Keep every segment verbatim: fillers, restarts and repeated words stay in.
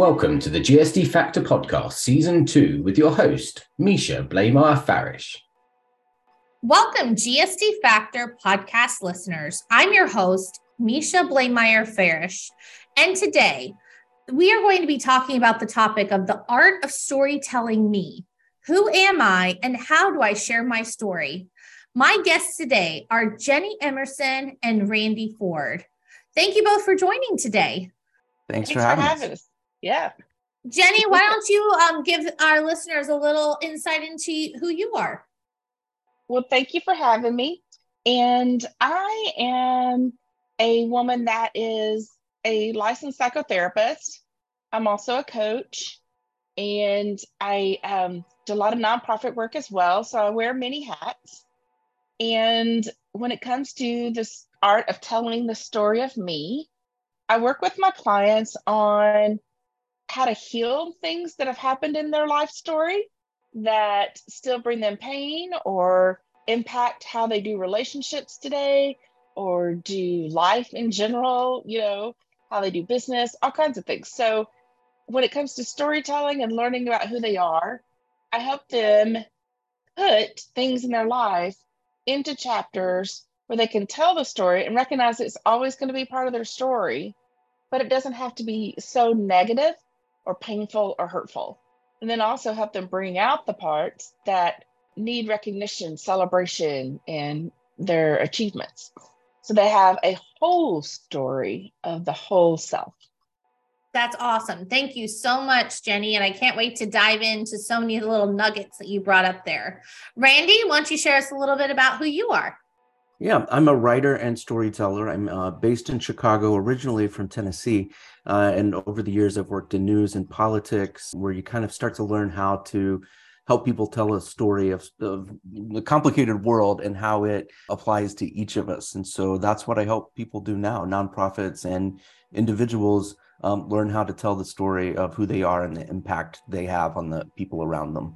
Welcome to the G S D Factor Podcast, Season two, with your host, Misha Blaymeyer-Farish. Welcome, G S D Factor Podcast listeners. I'm your host, Misha Blaymeyer-Farish, and today we are going to be talking about the topic of the art of storytelling me. Who am I, and how do I share my story? My guests today are Jenny Emerson and Randy Ford. Thank you both for joining today. Thanks, Thanks for having, for having us. us. Yeah. Jenny, why don't you um, give our listeners a little insight into who you are? Well, thank you for having me. And I am a woman that is a licensed psychotherapist. I'm also a coach, and I um, do a lot of nonprofit work as well. So I wear many hats. And when it comes to this art of telling the story of me, I work with my clients on how to heal things that have happened in their life story that still bring them pain or impact how they do relationships today or do life in general, you know, how they do business, all kinds of things. So when it comes to storytelling and learning about who they are, I help them put things in their life into chapters where they can tell the story and recognize it's always going to be part of their story, but it doesn't have to be so negative or painful or hurtful. And then also help them bring out the parts that need recognition, celebration, and their achievements. So they have a whole story of the whole self. That's awesome. Thank you so much, Jenny. And I can't wait to dive into so many little nuggets that you brought up there. Randy, why don't you share us a little bit about who you are? Yeah, I'm a writer and storyteller. I'm uh, based in Chicago, originally from Tennessee. Uh, and over the years, I've worked in news and politics, where you kind of start to learn how to help people tell a story of, of the complicated world and how it applies to each of us. And so that's what I help people do now, nonprofits and individuals um, learn how to tell the story of who they are and the impact they have on the people around them.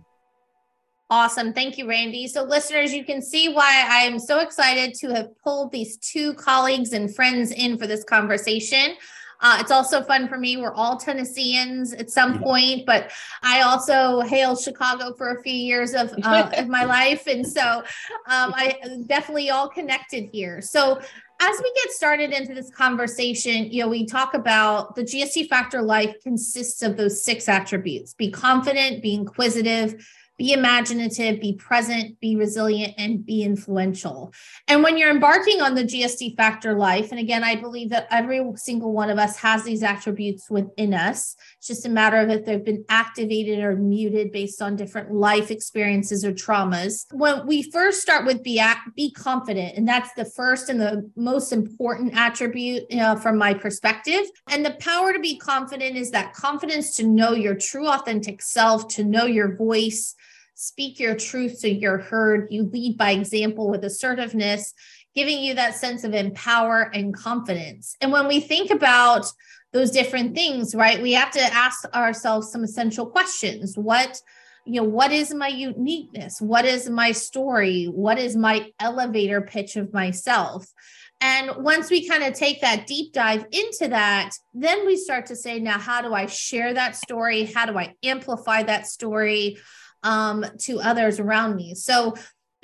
Awesome. Thank you, Randy. So listeners, you can see why I'm so excited to have pulled these two colleagues and friends in for this conversation. Uh, it's also fun for me. We're all Tennesseans at some point, but I also hailed Chicago for a few years of, uh, of my life. And so um, I definitely all connected here. So as we get started into this conversation, you know, we talk about the G S D Factor life consists of those six attributes: be confident, be inquisitive, be imaginative, be present, be resilient, and be influential. And when you're embarking on the G S D Factor life, and again, I believe that every single one of us has these attributes within us. It's just a matter of if they've been activated or muted based on different life experiences or traumas. When we first start with be, be confident, and that's the first and the most important attribute, you know, from my perspective. And the power to be confident is that confidence to know your true authentic self, to know your voice, speak your truth so you're heard. You lead by example with assertiveness, giving you that sense of empower and confidence. And when we think about those different things, right, we have to ask ourselves some essential questions. What, you know, what is my uniqueness? What is my story? What is my elevator pitch of myself? And once we kind of take that deep dive into that, then we start to say, now, how do I share that story? How do I amplify that story Um, to others around me? So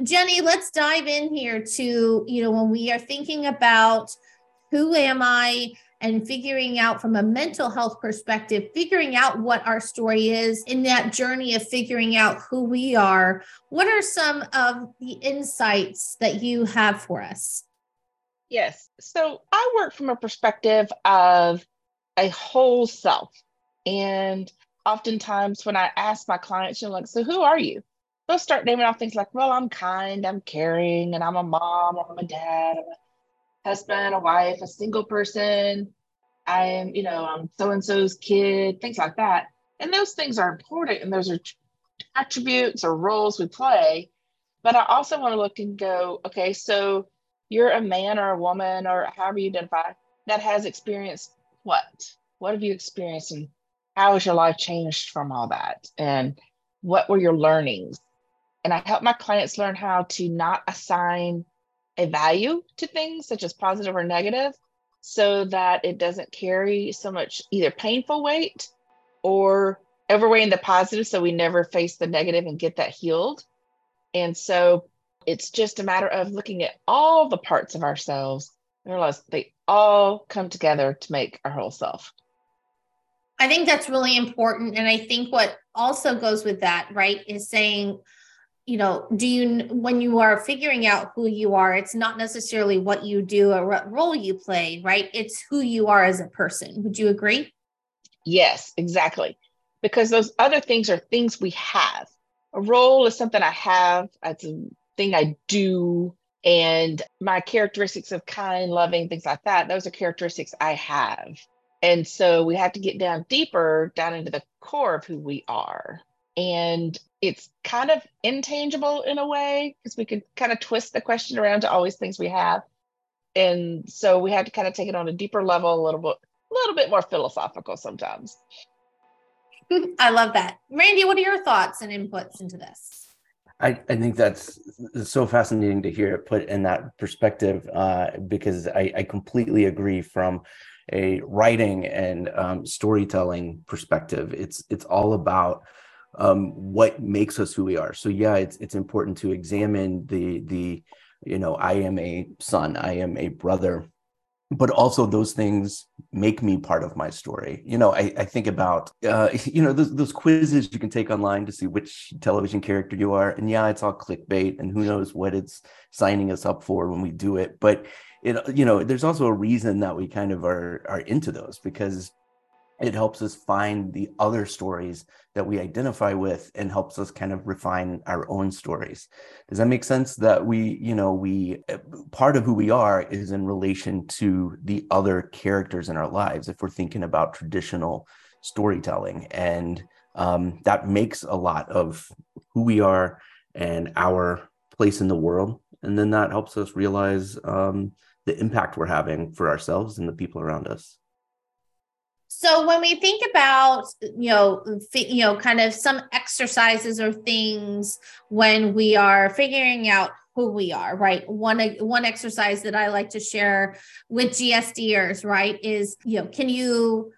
Jenny, let's dive in here to, you know, when we are thinking about who am I and figuring out from a mental health perspective, figuring out what our story is in that journey of figuring out who we are, what are some of the insights that you have for us? Yes. So I work from a perspective of a whole self, and oftentimes when I ask my clients, you're like, so who are you? They'll start naming off things like, well, I'm kind, I'm caring, and I'm a mom, or I'm a dad, I'm a husband, a wife, a single person. I am, you know, I'm so-and-so's kid, things like that. And those things are important, and those are attributes or roles we play. But I also want to look and go, okay, so you're a man or a woman or however you identify that has experienced what? What have you experienced, and how has your life changed from all that? And what were your learnings? And I help my clients learn how to not assign a value to things, such as positive or negative, so that it doesn't carry so much either painful weight or overweighing the positive so we never face the negative and get that healed. And so it's just a matter of looking at all the parts of ourselves and realize they all come together to make our whole self. I think that's really important. And I think what also goes with that, right, is saying, you know, do you, when you are figuring out who you are, it's not necessarily what you do or what role you play, right? It's who you are as a person. Would you agree? Yes, exactly. Because those other things are things we have. A role is something I have. It's a thing I do. And my characteristics of kind, loving, things like that, those are characteristics I have. And so we have to get down deeper, down into the core of who we are. And it's kind of intangible in a way, because we could kind of twist the question around to always things we have. And so we have to kind of take it on a deeper level, a little bit, a little bit more philosophical sometimes. I love that. Randy, what are your thoughts and inputs into this? I, I think that's so fascinating to hear it put in that perspective, uh, because I, I completely agree from a writing and um, storytelling perspective. It's it's all about um, what makes us who we are. So yeah, it's it's important to examine the the you know, I am a son, I am a brother, but also those things make me part of my story. You know, I, I think about, uh, you know, those, those quizzes you can take online to see which television character you are. And yeah, it's all clickbait and who knows what it's signing us up for when we do it. But, it, you know, there's also a reason that we kind of are, are into those, because it helps us find the other stories that we identify with and helps us kind of refine our own stories. Does that make sense? That we, you know, we, part of who we are is in relation to the other characters in our lives, if we're thinking about traditional storytelling. And um, that makes a lot of who we are and our place in the world. And then that helps us realize um, the impact we're having for ourselves and the people around us. So when we think about, you know, f- you know, kind of some exercises or things when we are figuring out who we are, right? One, one exercise that I like to share with G S D ers, right, is, you know, can you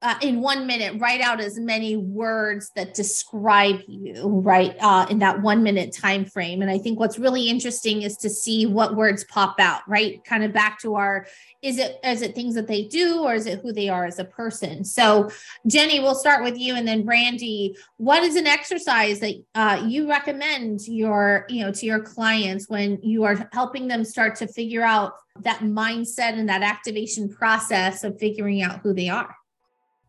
uh, in one minute write out as many words that describe you, right, uh, in that one minute time frame? And I think what's really interesting is to see what words pop out, right? Kind of back to our, Is it is it things that they do, or is it who they are as a person? So, Jenny, we'll start with you, and then Randy. What is an exercise that uh, you recommend your you know to your clients when you are helping them start to figure out that mindset and that activation process of figuring out who they are?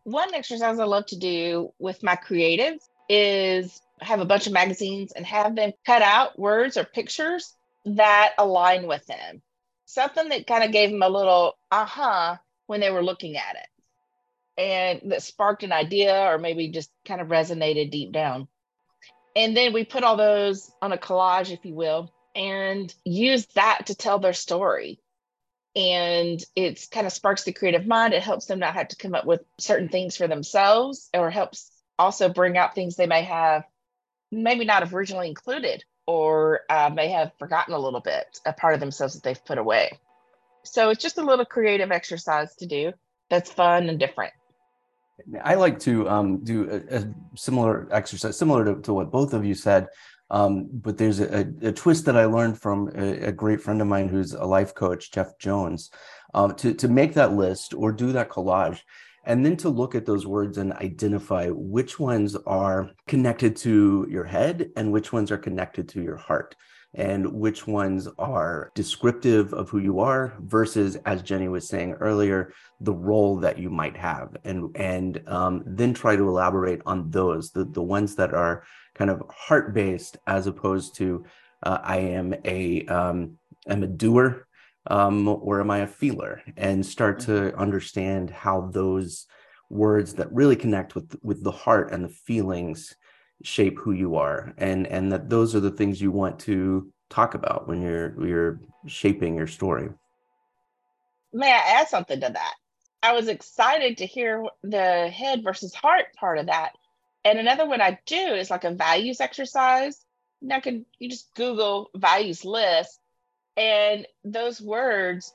One exercise I love to do with my creatives is have a bunch of magazines and have them cut out words or pictures that align with them. Something that kind of gave them a little aha uh-huh when they were looking at it, and that sparked an idea, or maybe just kind of resonated deep down. And then we put all those on a collage, if you will, and use that to tell their story. And it's kind of sparks the creative mind. It helps them not have to come up with certain things for themselves, or helps also bring out things they may have maybe not have originally included, or uh, may have forgotten a little bit, a part of themselves that they've put away. So it's just a little creative exercise to do that's fun and different. I like to um, do a, a similar exercise, similar to, to what both of you said, um, but there's a, a twist that I learned from a, a great friend of mine who's a life coach, Jeff Jones, um, to, to make that list or do that collage, and then to look at those words and identify which ones are connected to your head and which ones are connected to your heart, and which ones are descriptive of who you are versus, as Jenny was saying earlier, the role that you might have. And, and um, then try to elaborate on those, the, the ones that are kind of heart-based, as opposed to uh, I am a, um, I'm a doer. Um, or am I a feeler? And start to understand how those words that really connect with, with the heart and the feelings shape who you are. And, and that those are the things you want to talk about when you're, you're shaping your story. May I add something to that? I was excited to hear the head versus heart part of that. And another one I do is like a values exercise. Now, can you just Google values list? And those words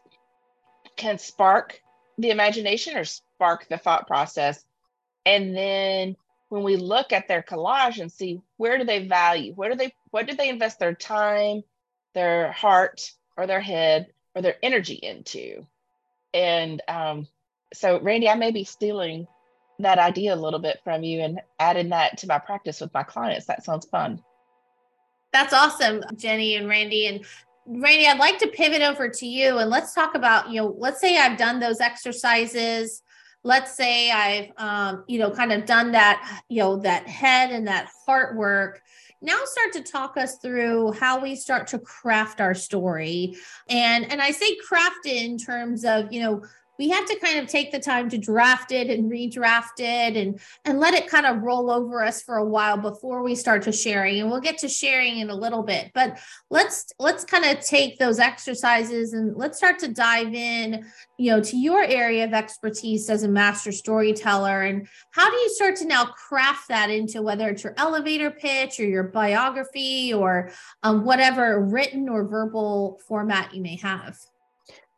can spark the imagination or spark the thought process And then when we look at their collage and see where do they value, where do they, what do they invest their time, their heart, or their head, or their energy into? And um, so, Randy, I may be stealing that idea a little bit from you and adding that to my practice with my clients. That sounds fun. That's awesome, Jenny and Randy. And Randy, I'd like to pivot over to you and let's talk about, you know, let's say I've done those exercises. Let's say I've, um, you know, kind of done that, you know, that head and that heart work. Now start to talk us through how we start to craft our story. And, and I say craft it in terms of, you know, we have to kind of take the time to draft it and redraft it and, and let it kind of roll over us for a while before we start to sharing. And we'll get to sharing in a little bit, but let's, let's kind of take those exercises and let's start to dive in, you know, to your area of expertise as a master storyteller. And how do you start to now craft that into whether it's your elevator pitch or your biography or um, whatever written or verbal format you may have?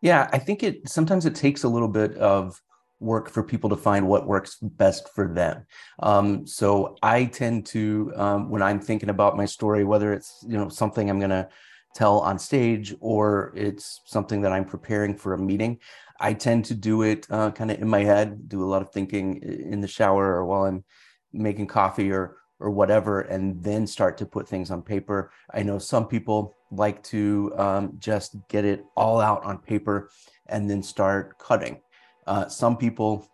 Yeah, I think it sometimes it takes a little bit of work for people to find what works best for them. Um, so I tend to, um, when I'm thinking about my story, whether it's, you know, something I'm going to tell on stage or it's something that I'm preparing for a meeting, I tend to do it uh, kind of in my head, do a lot of thinking in the shower or while I'm making coffee or or whatever, and then start to put things on paper. I know some people like to um, just get it all out on paper and then start cutting. Uh, some people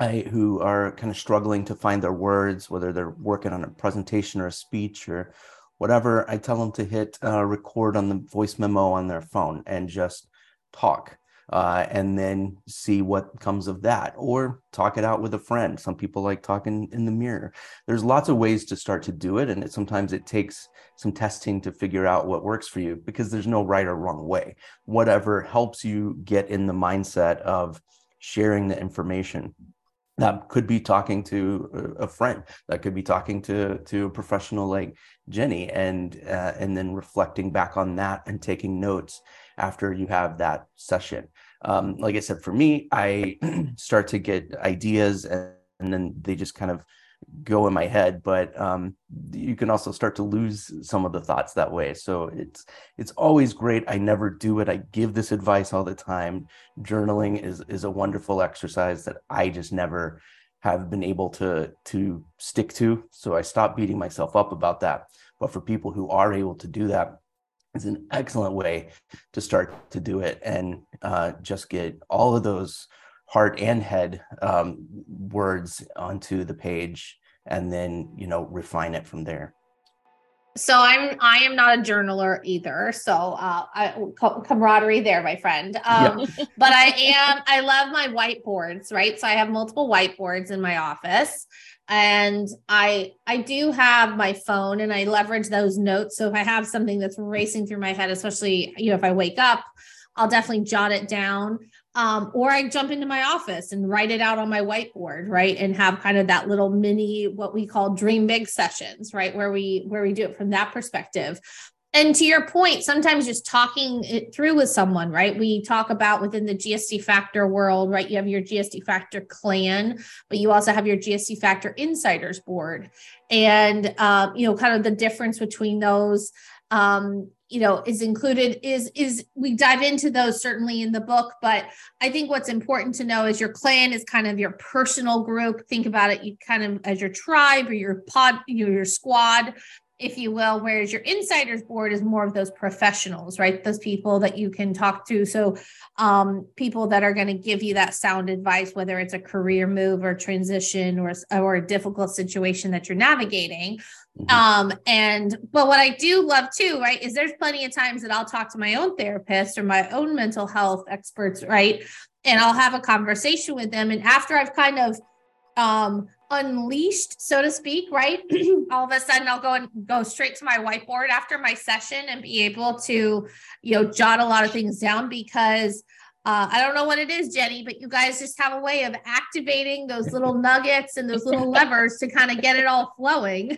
I, who are kind of struggling to find their words, whether they're working on a presentation or a speech or whatever, I tell them to hit uh, record on the voice memo on their phone and just talk uh, and then see what comes of that, or talk it out with a friend. Some people like talking in the mirror. There's lots of ways to start to do it. And it, sometimes it takes some testing to figure out what works for you, because there's no right or wrong way. Whatever helps you get in the mindset of sharing the information. That could be talking to a friend. That could be talking to, to a professional like Jenny, and uh, and then reflecting back on that and taking notes after you have that session. Um, like I said, for me, I start to get ideas and, and then they just kind of go in my head, but um, you can also start to lose some of the thoughts that way. So it's it's always great. I never do it. I give this advice all the time. Journaling is is a wonderful exercise that I just never have been able to, to stick to. So I stopped beating myself up about that. But for people who are able to do that, it's an excellent way to start to do it and uh, just get all of those heart and head um, words onto the page, and then, you know, refine it from there. So I'm, I am not a journaler either. So uh, I, camaraderie there, my friend. Um, yeah. But I am, I love my whiteboards, right? So I have multiple whiteboards in my office, and I, I do have my phone and I leverage those notes. So if I have something that's racing through my head, especially, you know, if I wake up, I'll definitely jot it down. Um, or I jump into my office and write it out on my whiteboard, right? And have kind of that little mini, what we call dream big sessions, right? Where we, where we do it from that perspective. And to your point, sometimes just talking it through with someone, right? We talk about within the G S D Factor world, right? You have your G S D Factor clan, but you also have your G S D Factor insiders board. And, uh, you know, kind of the difference between those, um, you know, is included is, is we dive into those certainly in the book, but I think what's important to know is your clan is kind of your personal group. Think about it. You kind of as your tribe or your pod, you know, your squad, if you will, whereas your insiders board is more of those professionals, right? Those people that you can talk to. So um, people that are going to give you that sound advice, whether it's a career move or transition or, or a difficult situation that you're navigating. Um, and, but what I do love too, right, is there's plenty of times that I'll talk to my own therapist or my own mental health experts, right? And I'll have a conversation with them. And after I've kind of, um, unleashed, so to speak, right? All of a sudden I'll go and go straight to my whiteboard after my session and be able to, you know, jot a lot of things down because Uh, I don't know what it is, Jenny, but you guys just have a way of activating those little nuggets and those little levers to kind of get it all flowing.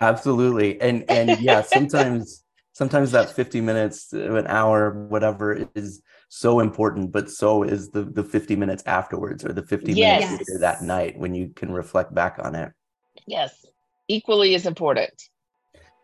Absolutely. And, and yeah, sometimes, sometimes that fifty minutes, an hour, whatever is so important, but so is the the fifty minutes afterwards, or the fifty yes. minutes later that night when you can reflect back on it. Yes, equally as important.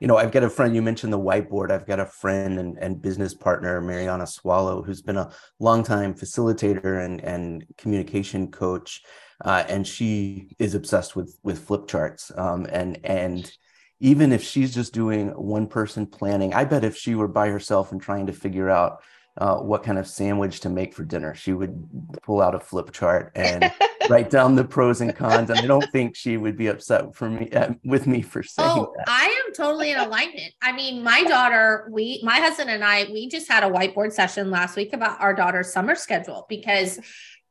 You know, I've got a friend, you mentioned the whiteboard. I've got a friend and, and business partner, Mariana Swallow, who's been a longtime facilitator and, and communication coach. Uh, and she is obsessed with with flip charts. Um, and and even if she's just doing one person planning, I bet if she were by herself and trying to figure out uh, what kind of sandwich to make for dinner, she would pull out a flip chart and write down the pros and cons. And I don't think she would be upset for me uh, with me for saying oh, that. I am totally in alignment. I mean, my daughter, we, my husband and I, we just had a whiteboard session last week about our daughter's summer schedule, because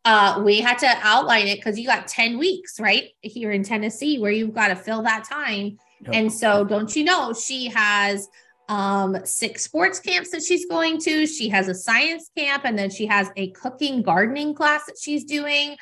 Uh, we had to outline it, because you got ten weeks, right, here in Tennessee, where you've got to fill that time. Yep. And so, don't you know, she has um, six sports camps that she's going to. She has a science camp, and then she has a cooking gardening class that she's doing.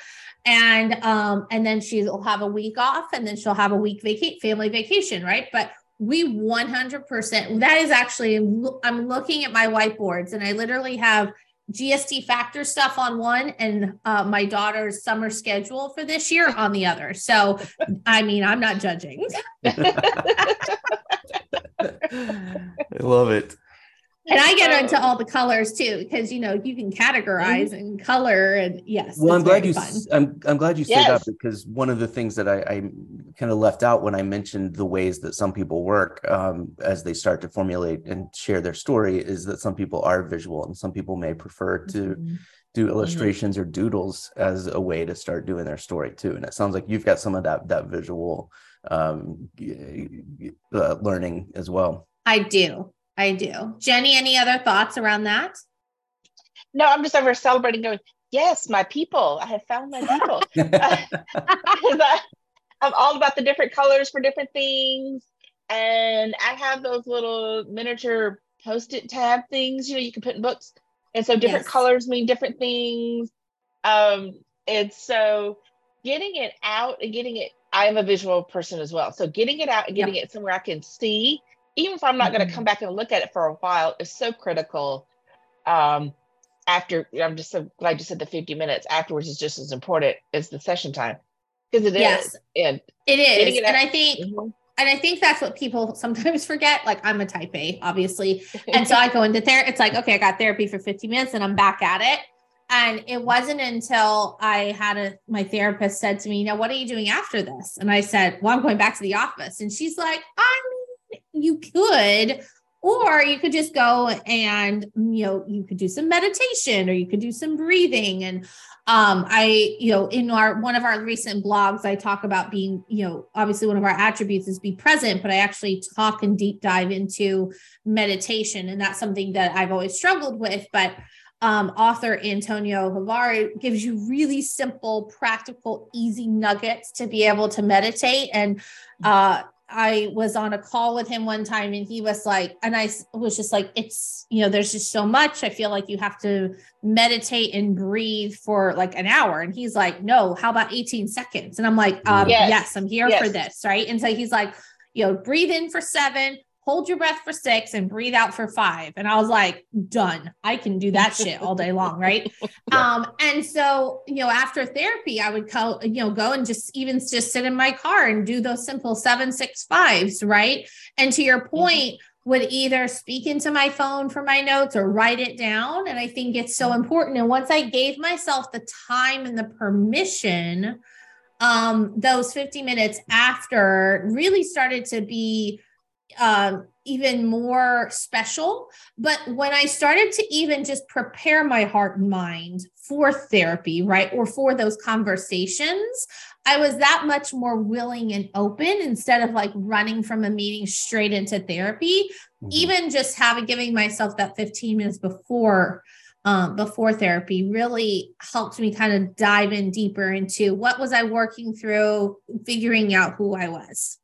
And, um, and then she'll have a week off, and then she'll have a week vaca- family vacation, right? But we one hundred percent, that is actually, I'm looking at my whiteboards, and I literally have G S D Factor stuff on one and uh, my daughter's summer schedule for this year on the other. So, I mean, I'm not judging. I love it. And I get into all the colors too, because, you know, you can categorize and color, and yes. Well, I'm glad you, I'm, I'm glad you said yes. that, because one of the things that I, I kind of left out when I mentioned the ways that some people work um, as they start to formulate and share their story is that some people are visual and some people may prefer to mm-hmm. do illustrations mm-hmm. or doodles as a way to start doing their story too. And it sounds like you've got some of that, that visual um, uh, learning as well. I do. I do. Jenny, any other thoughts around that? No, I'm just over celebrating going, yes, my people. I have found my people. uh, I'm all about the different colors for different things. And I have those little miniature post-it tab things, you know, you can put in books. And so different yes. colors mean different things. Um, and so getting it out and getting it, I'm a visual person as well. So getting it out and getting yep. it somewhere I can see, even if I'm not going to come back and look at it for a while, is so critical. Um, after, I'm just so glad you said the fifty minutes afterwards is just as important as the session time, because it yes, is. And it is. And I think, mm-hmm. and I think that's what people sometimes forget. Like, I'm a type A, obviously. And so I go into therapy. It's like, okay, I got therapy for fifty minutes and I'm back at it. And it wasn't until I had a, my therapist said to me, now, what are you doing after this? And I said, well, I'm going back to the office. And she's like, I'm you could, or you could just go and, you know, you could do some meditation, or you could do some breathing. And um, I, you know, in our, one of our recent blogs, I talk about being, you know, obviously one of our attributes is be present, but I actually talk and deep dive into meditation. And that's something that I've always struggled with, but um, author Antonio Havari gives you really simple, practical, easy nuggets to be able to meditate. And, uh, I was on a call with him one time, and he was like, and I was just like, it's, you know, there's just so much. I feel like you have to meditate and breathe for like an hour. And he's like, no, how about eighteen seconds? And I'm like, um, yes. yes, I'm here yes. for this. Right. And so he's like, you know, breathe in for seven, hold your breath for six, and breathe out for five. And I was like, done. I can do that shit all day long. Right. Yeah. Um, and so, you know, after therapy, I would go, you know, go and just even just sit in my car and do those simple seven, six, fives. Right. And to your point, mm-hmm. would either speak into my phone for my notes or write it down. And I think it's so important. And once I gave myself the time and the permission, um, those fifty minutes after really started to be, um, even more special. But when I started to even just prepare my heart and mind for therapy, right, or for those conversations, I was that much more willing and open, instead of like running from a meeting straight into therapy, mm-hmm. even just having, giving myself that fifteen minutes before, um, before therapy really helped me kind of dive in deeper into what was I working through, figuring out who I was.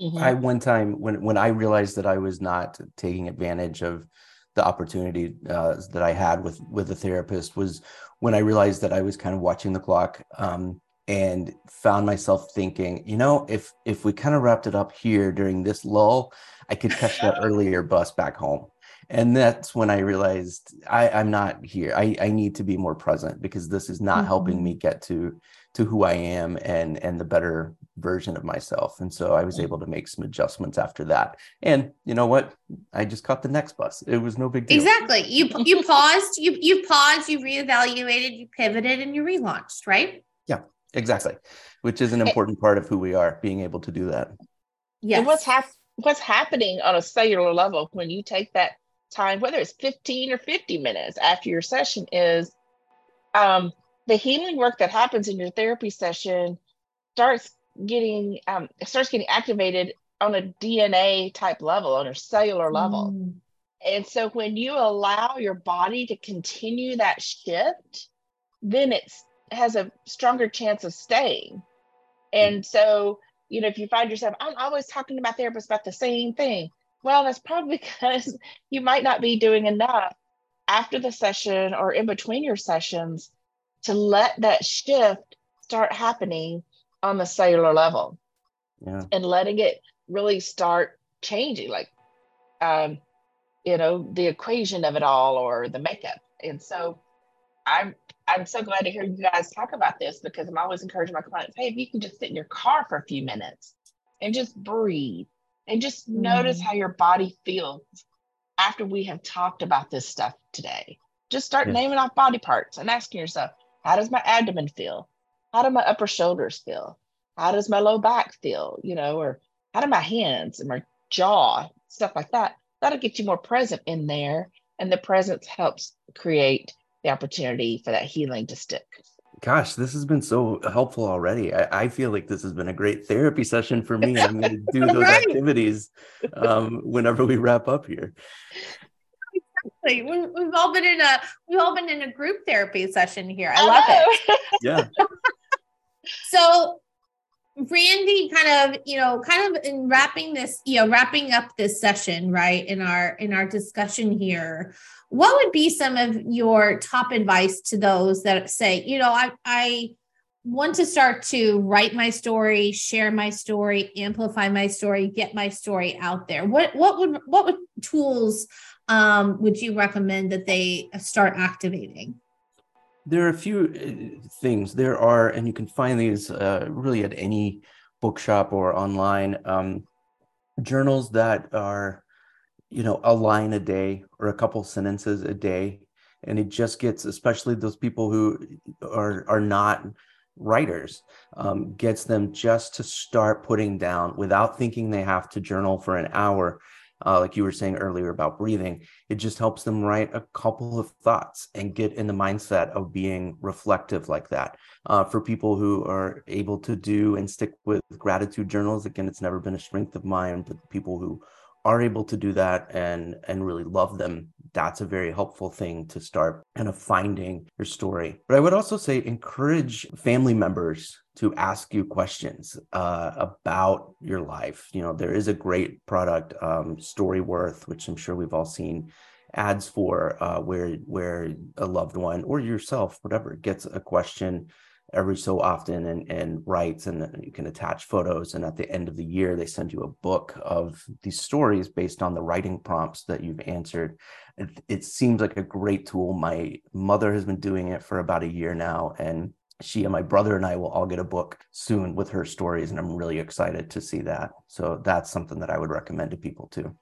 Mm-hmm. I one time when when I realized that I was not taking advantage of the opportunity uh, that I had with with a therapist was when I realized that I was kind of watching the clock um, and found myself thinking, you know, if if we kind of wrapped it up here during this lull, I could catch that earlier bus back home. And that's when I realized I, I'm not here. I, I need to be more present, because this is not mm-hmm. helping me get to to who I am and and the better version of myself. And so I was able to make some adjustments after that. And you know what? I just caught the next bus. It was no big deal. Exactly. You you paused, you you paused, you reevaluated, you pivoted, and you relaunched, right? Yeah, exactly. Which is an important part of who we are, being able to do that. Yeah. And what's hap- what's happening on a cellular level when you take that time, whether it's fifteen or fifty minutes after your session, is um, the healing work that happens in your therapy session starts getting um, starts getting activated on a D N A type level, on a cellular level. Mm. And so when you allow your body to continue that shift, then it's, it has a stronger chance of staying. And so, you know, if you find yourself, I'm always talking about therapists about the same thing. Well, that's probably because you might not be doing enough after the session or in between your sessions to let that shift start happening on the cellular level, yeah. and letting it really start changing, like, um, you know, the equation of it all or the makeup. And so I'm, I'm so glad to hear you guys talk about this, because I'm always encouraging my clients, hey, if you can just sit in your car for a few minutes and just breathe. And just notice how your body feels after we have talked about this stuff today. Just start yeah. naming off body parts and asking yourself, how does my abdomen feel? How do my upper shoulders feel? How does my low back feel? You know, or how do my hands and my jaw, stuff like that. That'll get you more present in there. And the presence helps create the opportunity for that healing to stick. Gosh, this has been so helpful already. I, I feel like this has been a great therapy session for me. I'm going to do those right. activities um, whenever we wrap up here. Exactly. We, we've all been in a we've all been in a group therapy session here. I, I love know. it. Yeah. So, Randy, kind of, you know, kind of in wrapping this, you know, wrapping up this session, right, in our in our discussion here, what would be some of your top advice to those that say, you know, I, I want to start to write my story, share my story, amplify my story, get my story out there? What what would what would tools um, would you recommend that they start activating? There are a few things. There are, and you can find these uh, really at any bookshop or online, um, journals that are, you know, a line a day or a couple sentences a day. And it just gets, especially those people who are are not writers, um, gets them just to start putting down without thinking they have to journal for an hour. Uh, like you were saying earlier about breathing, it just helps them write a couple of thoughts and get in the mindset of being reflective like that. Uh, for people who are able to do and stick with gratitude journals, again, it's never been a strength of mine, but people who are able to do that and, and really love them, that's a very helpful thing to start kind of finding your story. But I would also say encourage family members to ask you questions uh, about your life. You know, there is a great product, um, StoryWorth, which I'm sure we've all seen ads for, uh, where where a loved one or yourself, whatever, gets a question every so often and, and writes, and you can attach photos. And at the end of the year, they send you a book of these stories based on the writing prompts that you've answered. It, it seems like a great tool. My mother has been doing it for about a year now, and she and my brother and I will all get a book soon with her stories. And I'm really excited to see that. So that's something that I would recommend to people too.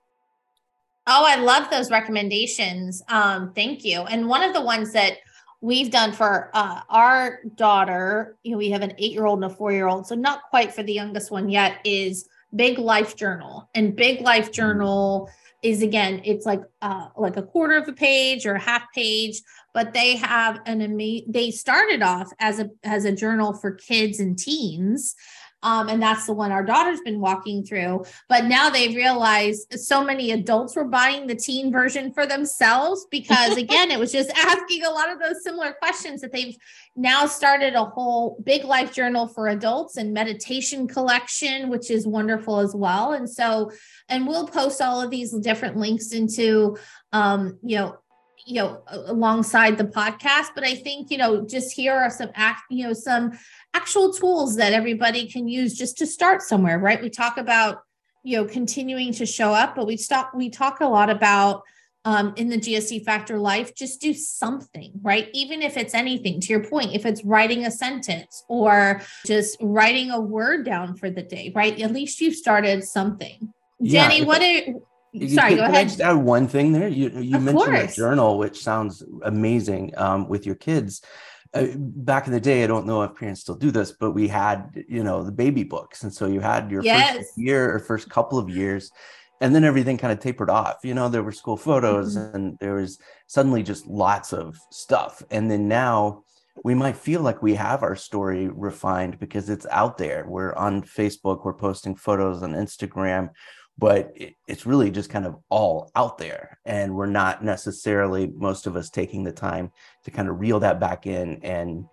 Oh, I love those recommendations. Um, thank you. And one of the ones that we've done for uh, our daughter, you know, we have an eight-year-old and a four-year-old, so not quite for the youngest one yet, is Big Life Journal. And Big Life Journal is, again, it's like uh, like a quarter of a page or a half page, but they have an amazing, they started off as a as a journal for kids and teens. Um, and that's the one our daughter's been walking through. But now they realize so many adults were buying the teen version for themselves, because, again, it was just asking a lot of those similar questions, that they've now started a whole Big Life Journal for adults and meditation collection, which is wonderful as well. And so, and we'll post all of these different links into, um, you know, you know, alongside the podcast. But I think, you know, just here are some, act, you know, some actual tools that everybody can use just to start somewhere, right? We talk about, you know, continuing to show up, but we stop, we talk a lot about um, in the G S D Factor life, just do something, right? Even if it's anything, to your point, if it's writing a sentence or just writing a word down for the day, right? At least you've started something. Yeah, Jenny, what are... You Sorry, could, go ahead. Can I just add one thing there? You, you mentioned a journal, which sounds amazing um, with your kids. Uh, back in the day, I don't know if parents still do this, but we had, you know, the baby books. And so you had your yes. first year or first couple of years, and then everything kind of tapered off. You know, there were school photos mm-hmm. and there was suddenly just lots of stuff. And then now we might feel like we have our story refined because it's out there. We're on Facebook, we're posting photos on Instagram, but it's really just kind of all out there. And we're not necessarily, most of us, taking the time to kind of reel that back in and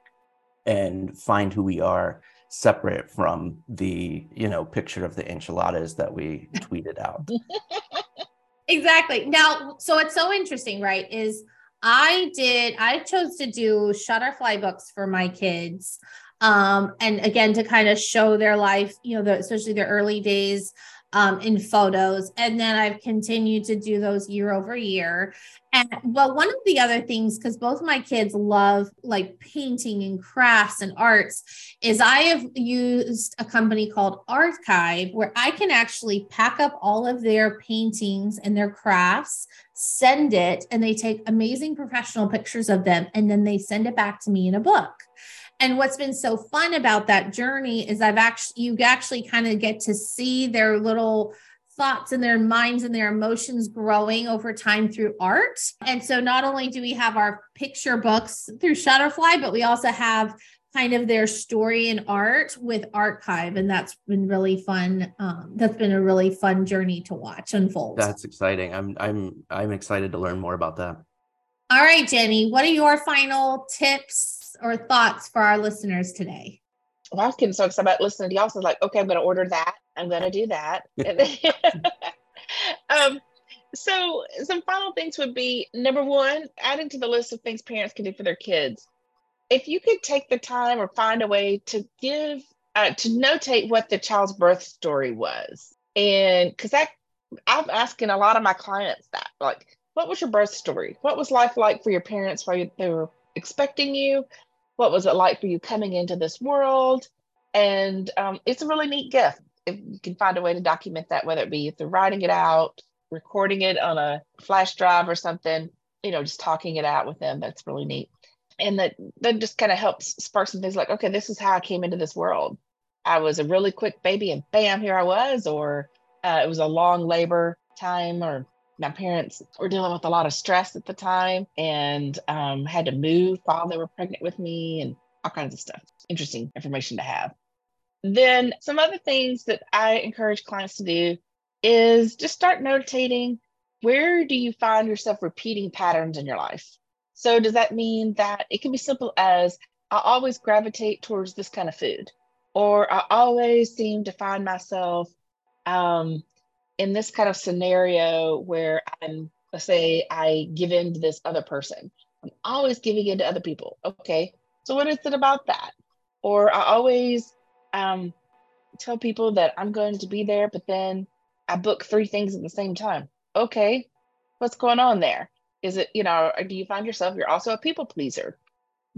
and find who we are, separate from the, you know, picture of the enchiladas that we tweeted out. Exactly. Now, so it's so interesting, right? Is I did, I chose to do Shutterfly books for my kids. Um, and again, to kind of show their life, you know, the, especially their early days, Um, in photos. And then I've continued to do those year over year. And but one of the other things, because both of my kids love like painting and crafts and arts, is I have used a company called Artkive, where I can actually pack up all of their paintings and their crafts, send it, and they take amazing professional pictures of them. And then they send it back to me in a book. And what's been so fun about that journey is I've actually, you actually kind of get to see their little thoughts and their minds and their emotions growing over time through art. And so not only do we have our picture books through Shutterfly, but we also have kind of their story and art with Artkive. And that's been really fun. Um, that's been a really fun journey to watch unfold. That's exciting. I'm, I'm, I'm excited to learn more about that. All right, Jenny, what are your final tips or thoughts for our listeners today? Well, I was getting so excited about listening to y'all. So I was like, okay, I'm going to order that. I'm going to do that. um, so some final things would be, number one, adding to the list of things parents can do for their kids. If you could take the time or find a way to give, uh, to notate what the child's birth story was. And because that, I'm asking a lot of my clients that, like, what was your birth story? What was life like for your parents while you, they were expecting you? What was it like for you coming into this world? And um, it's a really neat gift if you can find a way to document that, whether it be through writing it out, recording it on a flash drive or something, you know, just talking it out with them. That's really neat. And that, that just kind of helps spark some things like, okay, this is how I came into this world. I was a really quick baby and bam, here I was, or uh, it was a long labor time, or my parents were dealing with a lot of stress at the time and um, had to move while they were pregnant with me and all kinds of stuff. Interesting information to have. Then some other things that I encourage clients to do is just start notating, where do you find yourself repeating patterns in your life? So does that mean that it can be simple as, I always gravitate towards this kind of food, or I always seem to find myself um, in this kind of scenario where I'm, let's say I give in to this other person. I'm always giving in to other people. Okay, so what is it about that? Or I always um, tell people that I'm going to be there, but then I book three things at the same time. Okay, what's going on there? Is it, you know, or do you find yourself, you're also a people pleaser?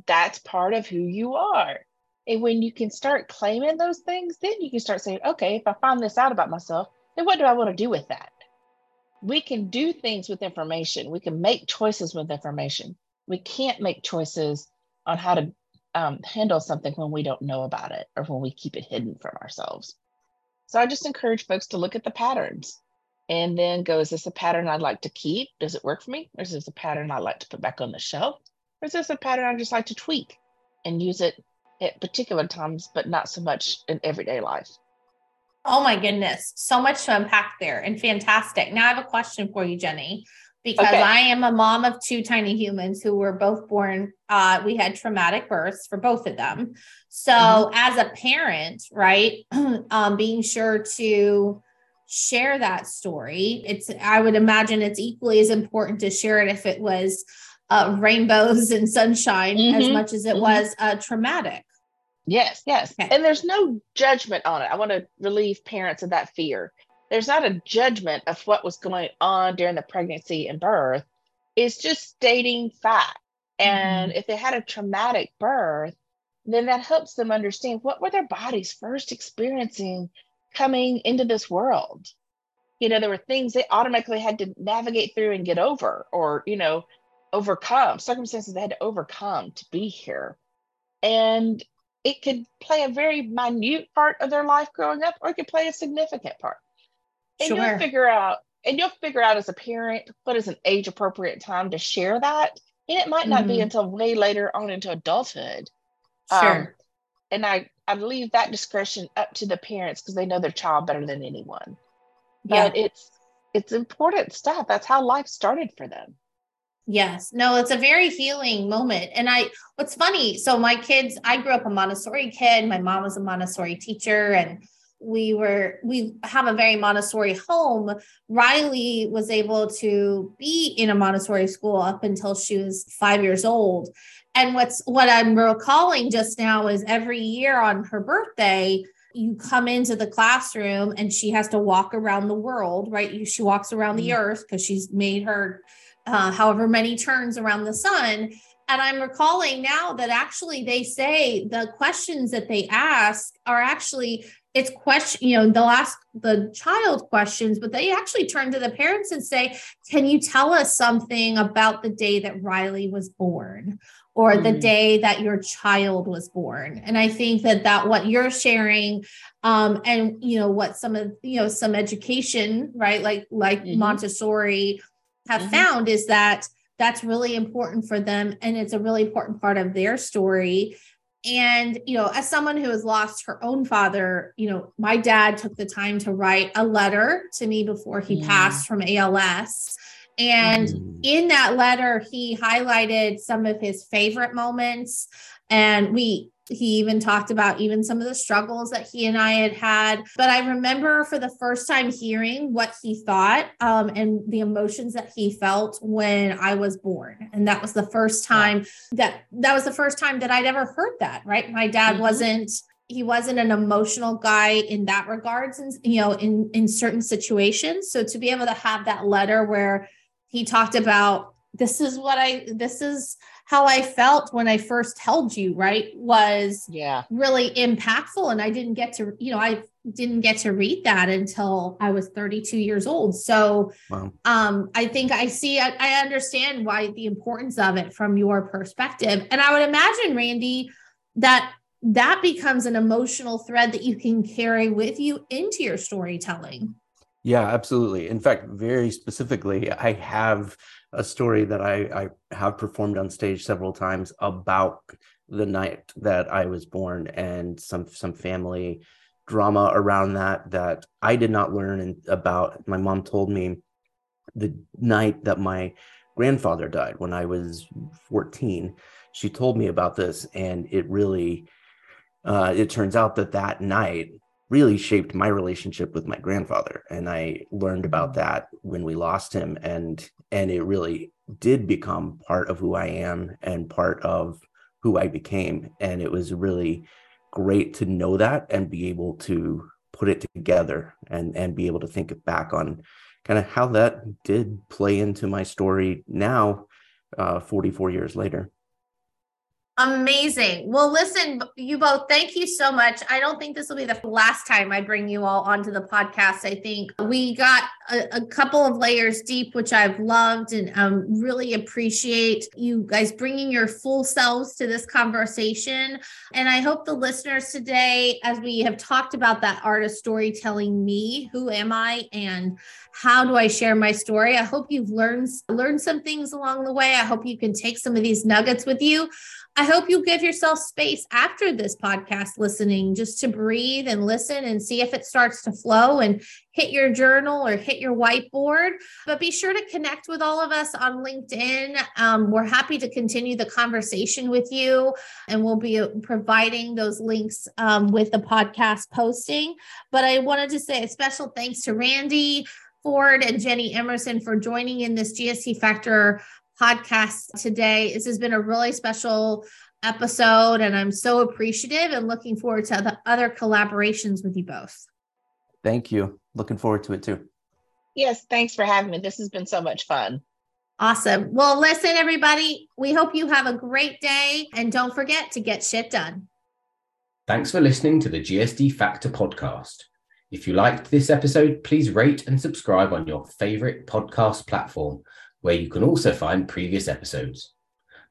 That's part of who you are. And when you can start claiming those things, then you can start saying, okay, if I find this out about myself, then what do I want to do with that? We can do things with information. We can make choices with information. We can't make choices on how to um, handle something when we don't know about it, or when we keep it hidden from ourselves. So I just encourage folks to look at the patterns and then go, is this a pattern I'd like to keep? Does it work for me? Or is this a pattern I'd like to put back on the shelf? Or is this a pattern I'd just like to tweak and use it at particular times, but not so much in everyday life? Oh my goodness. So much to unpack there, and fantastic. Now I have a question for you, Jenny, because okay. I am a mom of two tiny humans who were both born. Uh, we had traumatic births for both of them. So mm-hmm. as a parent, right, um, being sure to share that story, it's, I would imagine it's equally as important to share it if it was uh, rainbows and sunshine mm-hmm. as much as it mm-hmm. was uh, traumatic. Yes, yes. Okay. And there's no judgment on it. I want to relieve parents of that fear. there's not a judgment of what was going on during the pregnancy and birth. It's just stating fact. And mm-hmm. if they had a traumatic birth, then that helps them understand what were their bodies first experiencing coming into this world. You know, there were things they automatically had to navigate through and get over, or, you know, overcome, circumstances they had to overcome to be here. And it could play a very minute part of their life growing up, or it could play a significant part. And sure. you'll figure out, and you'll figure out as a parent, what is an age appropriate time to share that. And it might not mm-hmm. be until way later on into adulthood. Sure. Um, and I, I leave that discretion up to the parents because they know their child better than anyone. But yeah. it's, it's important stuff. That's how life started for them. Yes. No, it's a very healing moment. And I, what's funny. So my kids, I grew up a Montessori kid. My mom was a Montessori teacher, and we were, we have a very Montessori home. Riley was able to be in a Montessori school up until she was five years old. And what's, what I'm recalling just now is every year on her birthday, you come into the classroom and she has to walk around the world, right? You, she walks around the earth because she's made her Uh, however many turns around the sun. And I'm recalling now that actually they say the questions that they ask are actually, it's question, you know, they'll ask the child questions, but they actually turn to the parents and say, can you tell us something about the day that Riley was born, or mm-hmm. the day that your child was born? And I think that that what you're sharing um, and, you know, what some of, you know, some education, right? Like, like mm-hmm. Montessori have mm-hmm. found is that that's really important for them. And it's a really important part of their story. And, you know, as someone who has lost her own father, you know, my dad took the time to write a letter to me before he yeah. passed from A L S. And mm-hmm. in that letter, he highlighted some of his favorite moments. And we, he even talked about even some of the struggles that he and I had had. But I remember for the first time hearing what he thought um, and the emotions that he felt when I was born. And that was the first time that that was the first time that I'd ever heard that, right? My dad mm-hmm. wasn't, he wasn't an emotional guy in that regards, and, you know, in, in certain situations. So to be able to have that letter where he talked about, this is what I, this is how I felt when I first held you, right, was yeah. really impactful. And I didn't get to, you know, I didn't get to read that until I was thirty-two years old. So wow. um, I think I see, I, I understand why the importance of it from your perspective. And I would imagine, Randy, that that becomes an emotional thread that you can carry with you into your storytelling. Yeah, absolutely. In fact, very specifically, I have a story that I, I have performed on stage several times about the night that I was born, and some some family drama around that that I did not learn about. My mom told me the night that my grandfather died when I was fourteen. She told me about this, and it really, uh, it turns out that that night really shaped my relationship with my grandfather. And I learned about that when we lost him, and and it really did become part of who I am and part of who I became. And it was really great to know that and be able to put it together and, and be able to think back on kind of how that did play into my story now, uh, forty-four years later. Amazing. Well, listen, you both, thank you so much. I don't think this will be the last time I bring you all onto the podcast. I think we got a, a couple of layers deep, which I've loved, and um, really appreciate you guys bringing your full selves to this conversation. And I hope the listeners today, as we have talked about that art of storytelling, me, who am I, and how do I share my story? I hope you've learned, learned some things along the way. I hope you can take some of these nuggets with you. I hope you give yourself space after this podcast listening just to breathe and listen and see if it starts to flow, and hit your journal or hit your whiteboard. But be sure to connect with all of us on LinkedIn. Um, we're happy to continue the conversation with you, and we'll be providing those links um, with the podcast posting. But I wanted to say a special thanks to Randy Ford and Jenny Emerson for joining in this G S D Factor podcast today. This has been a really special episode, and I'm so appreciative and looking forward to the other collaborations with you both. Thank you. looking forward to it too. Yes, thanks for having me. This has been so much fun. Awesome. Well, listen, everybody, we hope you have a great day and don't forget to get shit done. Thanks for listening to the G S D Factor podcast. If you liked this episode, please rate and subscribe on your favorite podcast platform, where you can also find previous episodes.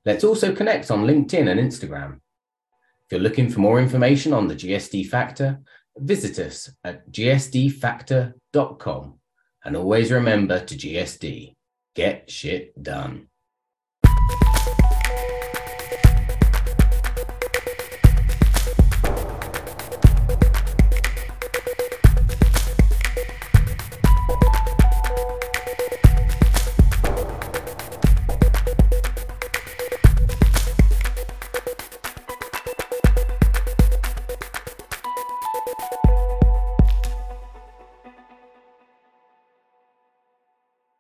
Let's also connect on LinkedIn and Instagram. If you're looking for more information on the G S D Factor, visit us at g s d factor dot com. And always remember to G S D, get shit done.